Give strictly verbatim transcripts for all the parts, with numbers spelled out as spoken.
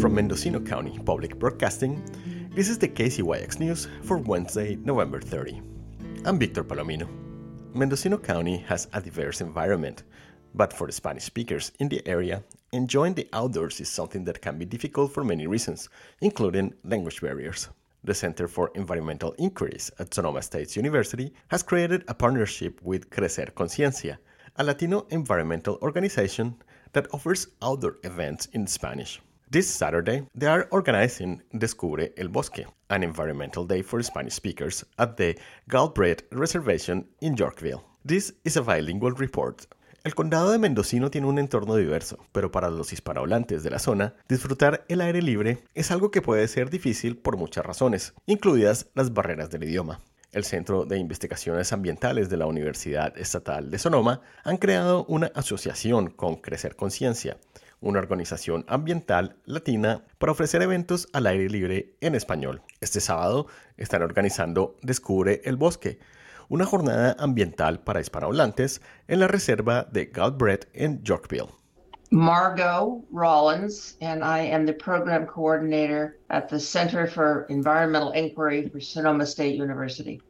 From Mendocino County Public Broadcasting, this is the K C Y X News for Wednesday, November thirtieth. I'm Victor Palomino. Mendocino County has a diverse environment, but for the Spanish speakers in the area, enjoying the outdoors is something that can be difficult for many reasons, including language barriers. The Center for Environmental Inquiries at Sonoma State University has created a partnership with Crecer Conciencia, a Latino environmental organization that offers outdoor events in Spanish. This Saturday, they are organizing Descubre el Bosque, an environmental day for Spanish speakers at the Galbraith Reservation in Yorkville. This is a bilingual report. El condado de Mendocino tiene un entorno diverso, pero para los hispanohablantes de la zona, disfrutar el aire libre es algo que puede ser difícil por muchas razones, incluidas las barreras del idioma. El Centro de Investigaciones Ambientales de la Universidad Estatal de Sonoma han creado una asociación con Crecer Conciencia, una organización ambiental latina, para ofrecer eventos al aire libre en español. Este sábado están organizando Descubre el Bosque, una jornada ambiental para hispanohablantes en la reserva de Galbraith en Yorkville. Margo Rollins, and I am the program coordinator at the Center for Environmental Inquiry for Sonoma State University.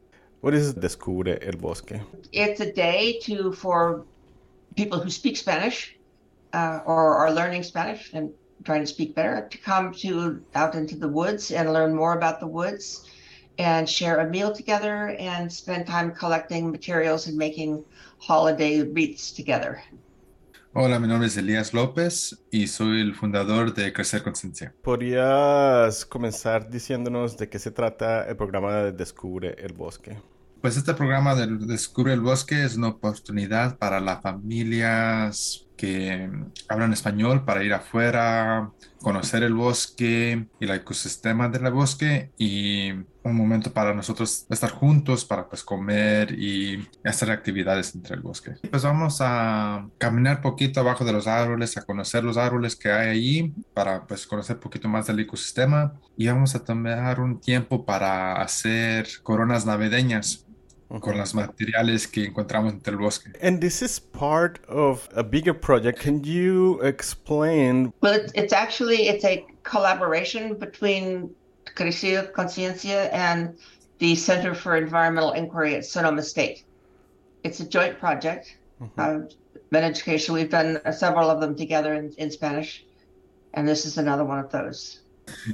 What is Descubre el Bosque? It's a day to for people who speak Spanish Uh, or are learning Spanish and trying to speak better, to come to out into the woods and learn more about the woods and share a meal together and spend time collecting materials and making holiday wreaths together. Hola, mi nombre es Elías López y soy el fundador de Crecer Conciencia. ¿Podrías comenzar diciéndonos de qué se trata el programa de Descubre el Bosque? Pues este programa de Descubre el Bosque es una oportunidad para las familias que hablan español para ir afuera, conocer el bosque y el ecosistema del bosque, y un momento para nosotros estar juntos para pues comer y hacer actividades entre el bosque. Pues vamos a caminar poquito abajo de los árboles, a conocer los árboles que hay allí para pues conocer poquito más del ecosistema, y vamos a tomar un tiempo para hacer coronas navideñas con los materiales que encontramos entre el bosque. And this is part of a bigger project. Can you explain? Well, it's actually, it's a collaboration between Crecer Conciencia and the Center for Environmental Inquiry at Sonoma State. It's a joint project. Mm-hmm. I've been education. We've done several of them together in, in Spanish, and this is another one of those.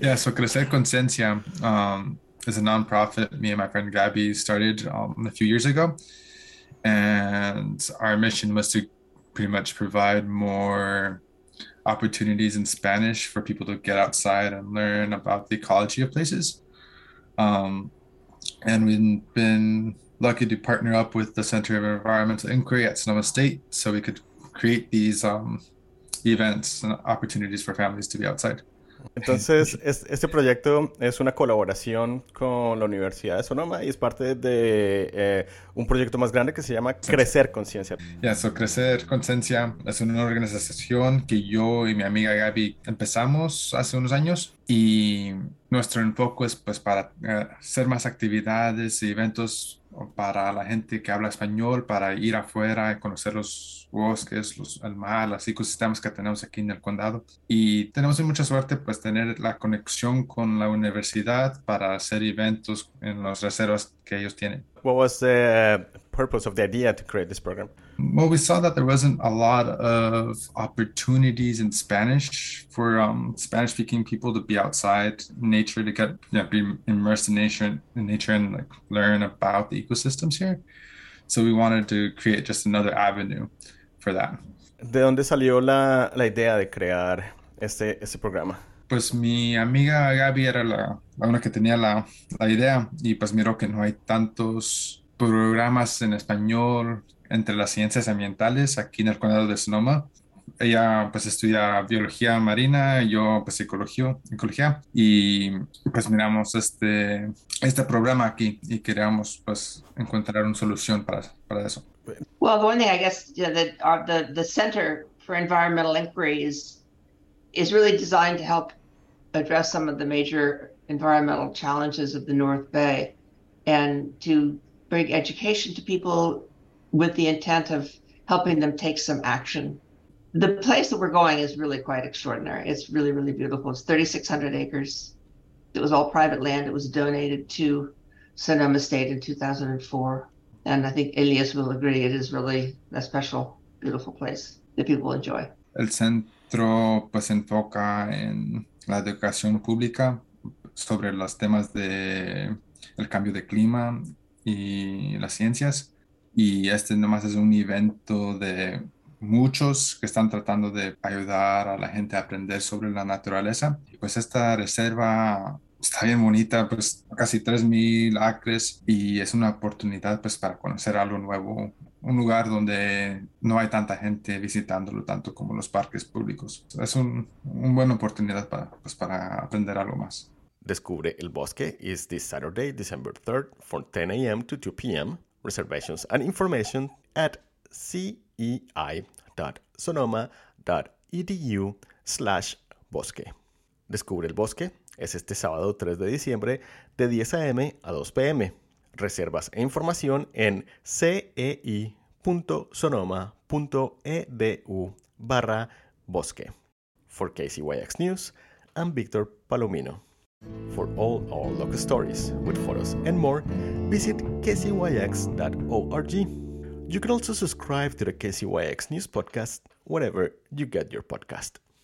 Yeah, so Crecer Conciencia, um, It's a nonprofit me and my friend Gaby started um, a few years ago. And our mission was to pretty much provide more opportunities in Spanish for people to get outside and learn about the ecology of places. Um, and we've been lucky to partner up with the Center of Environmental Inquiry at Sonoma State so we could create these um, events and opportunities for families to be outside. Entonces, es, este proyecto es una colaboración con la Universidad de Sonoma y es parte de eh, un proyecto más grande que se llama Crecer Conciencia. Yeah, so Crecer Conciencia es una organización que yo y mi amiga Gaby empezamos hace unos años, y nuestro enfoque es pues, para eh, hacer más actividades y eventos para la gente que habla español, para ir afuera y conocer los bosques, los, el mar, los ecosistemas que tenemos aquí en el condado. Y tenemos mucha suerte pues tener la conexión con la universidad para hacer eventos en las reservas que ellos tienen. What was the purpose of the idea to create this program? Well, we saw that there wasn't a lot of opportunities in Spanish for um, Spanish-speaking people to be outside in nature, to get, you know, be immersed in nature, in nature and like learn about the ecosystems here. So we wanted to create just another avenue for that. ¿De dónde salió la, la idea de crear este, este programa? Pues mi amiga Gaby era la, la una que tenía la, la idea, y pues miró que no hay tantos programas en español entre las ciencias ambientales aquí en el condado de Sonoma. Ella pues estudia biología marina, yo pues ecología, ecología, y pues miramos este, este programa aquí y queríamos pues encontrar una solución para, para eso. Well, the one thing I guess you know, the, uh, the, the Center for Environmental Inquiry is is really designed to help address some of the major environmental challenges of the North Bay and to bring education to people with the intent of helping them take some action. the place that we're going is really quite extraordinary. It's really, really beautiful. It's thirty-six hundred acres. It was all private land. It was donated to Sonoma State in two thousand four. And I think Elias will agree, it is really a special, beautiful place that people enjoy. El centro pues enfoca en la educación pública sobre los temas de el cambio de clima y las ciencias. Y este nomás es un evento de muchos que están tratando de ayudar a la gente a aprender sobre la naturaleza. Pues esta reserva está bien bonita, pues casi tres mil acres, y es una oportunidad pues para conocer algo nuevo, un lugar donde no hay tanta gente visitándolo tanto como los parques públicos. Es un, un buena oportunidad para, pues, para aprender algo más. Descubre el Bosque is this Saturday, December third, from ten a.m. to two p.m. Reservations and information at c e i dot sonoma dot e d u slash bosque. Descubre el Bosque es este sábado tres de diciembre de diez a.m. a dos p.m. Reservas e información en c e i dot sonoma dot e d u slash bosque. For K C Y X News, I'm Victor Palomino. For all our local stories with photos and more, visit k c y x dot org. You can also subscribe to the K C Y X News Podcast wherever you get your podcast.